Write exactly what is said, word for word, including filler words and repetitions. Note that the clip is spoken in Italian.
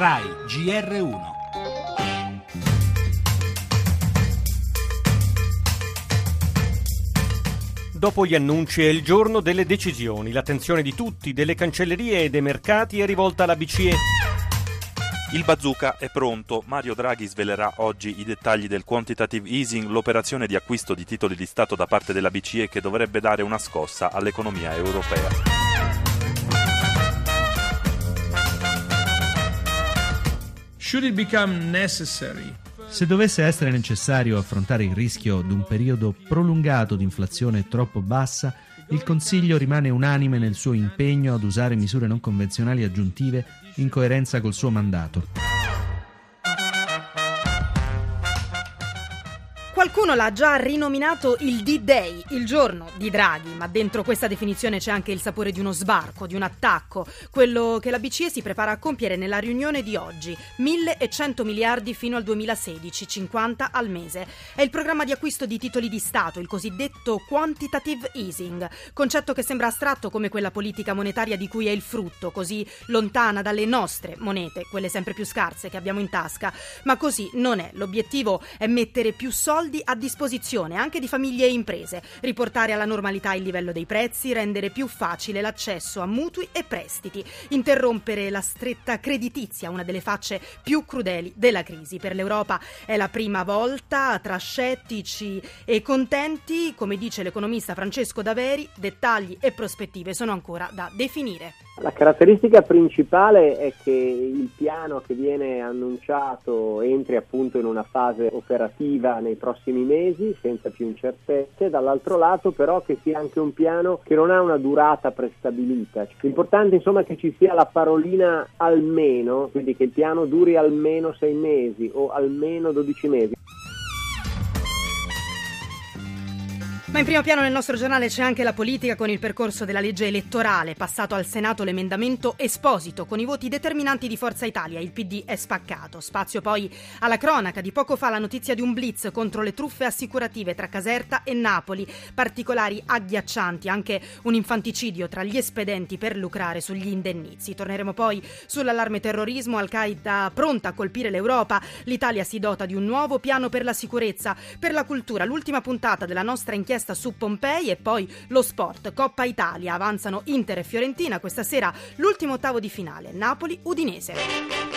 RAI G R uno. Dopo gli annunci è il giorno delle decisioni. L'attenzione di tutti, delle cancellerie e dei mercati, è rivolta alla B C E. Il bazooka è pronto. Mario Draghi svelerà oggi i dettagli del quantitative easing, l'operazione di acquisto di titoli di Stato da parte della B C E che dovrebbe dare una scossa all'economia europea. Should it become necessary? Se dovesse essere necessario affrontare il rischio di un periodo prolungato di inflazione troppo bassa, il Consiglio rimane unanime nel suo impegno ad usare misure non convenzionali aggiuntive in coerenza col suo mandato. Qualcuno l'ha già rinominato il D-Day, il giorno di Draghi, ma dentro questa definizione c'è anche il sapore di uno sbarco, di un attacco, quello che la B C E si prepara a compiere nella riunione di oggi, millecento miliardi fino al duemilasedici, cinquanta al mese. È il programma di acquisto di titoli di Stato, il cosiddetto quantitative easing, concetto che sembra astratto come quella politica monetaria di cui è il frutto, così lontana dalle nostre monete, quelle sempre più scarse che abbiamo in tasca, ma così non è. L'obiettivo è mettere più soldi a disposizione anche di famiglie e imprese, riportare alla normalità il livello dei prezzi, rendere più facile l'accesso a mutui e prestiti, interrompere la stretta creditizia, una delle facce più crudeli della crisi. Per l'Europa è la prima volta, tra scettici e contenti, come dice l'economista Francesco Daveri, dettagli e prospettive sono ancora da definire. La caratteristica principale è che il piano che viene annunciato entri appunto in una fase operativa nei prossimi mesi senza più incertezze, dall'altro lato però che sia anche un piano che non ha una durata prestabilita. L'importante insomma è che ci sia la parolina almeno, quindi che il piano duri almeno sei mesi o almeno dodici mesi. Ma in primo piano nel nostro giornale c'è anche la politica con il percorso della legge elettorale. Passato al Senato l'emendamento Esposito con i voti determinanti di Forza Italia. Il P D è spaccato. Spazio poi alla cronaca. Di poco fa la notizia di un blitz contro le truffe assicurative tra Caserta e Napoli. Particolari agghiaccianti, anche un infanticidio tra gli espedienti per lucrare sugli indennizi. Torneremo poi sull'allarme terrorismo. Al-Qaeda pronta a colpire l'Europa. L'Italia si dota di un nuovo piano per la sicurezza. Per la cultura, l'ultima puntata della nostra inchiesta su Pompei e poi lo sport. Coppa Italia, avanzano Inter e Fiorentina. Questa sera l'ultimo ottavo di finale, Napoli-Udinese.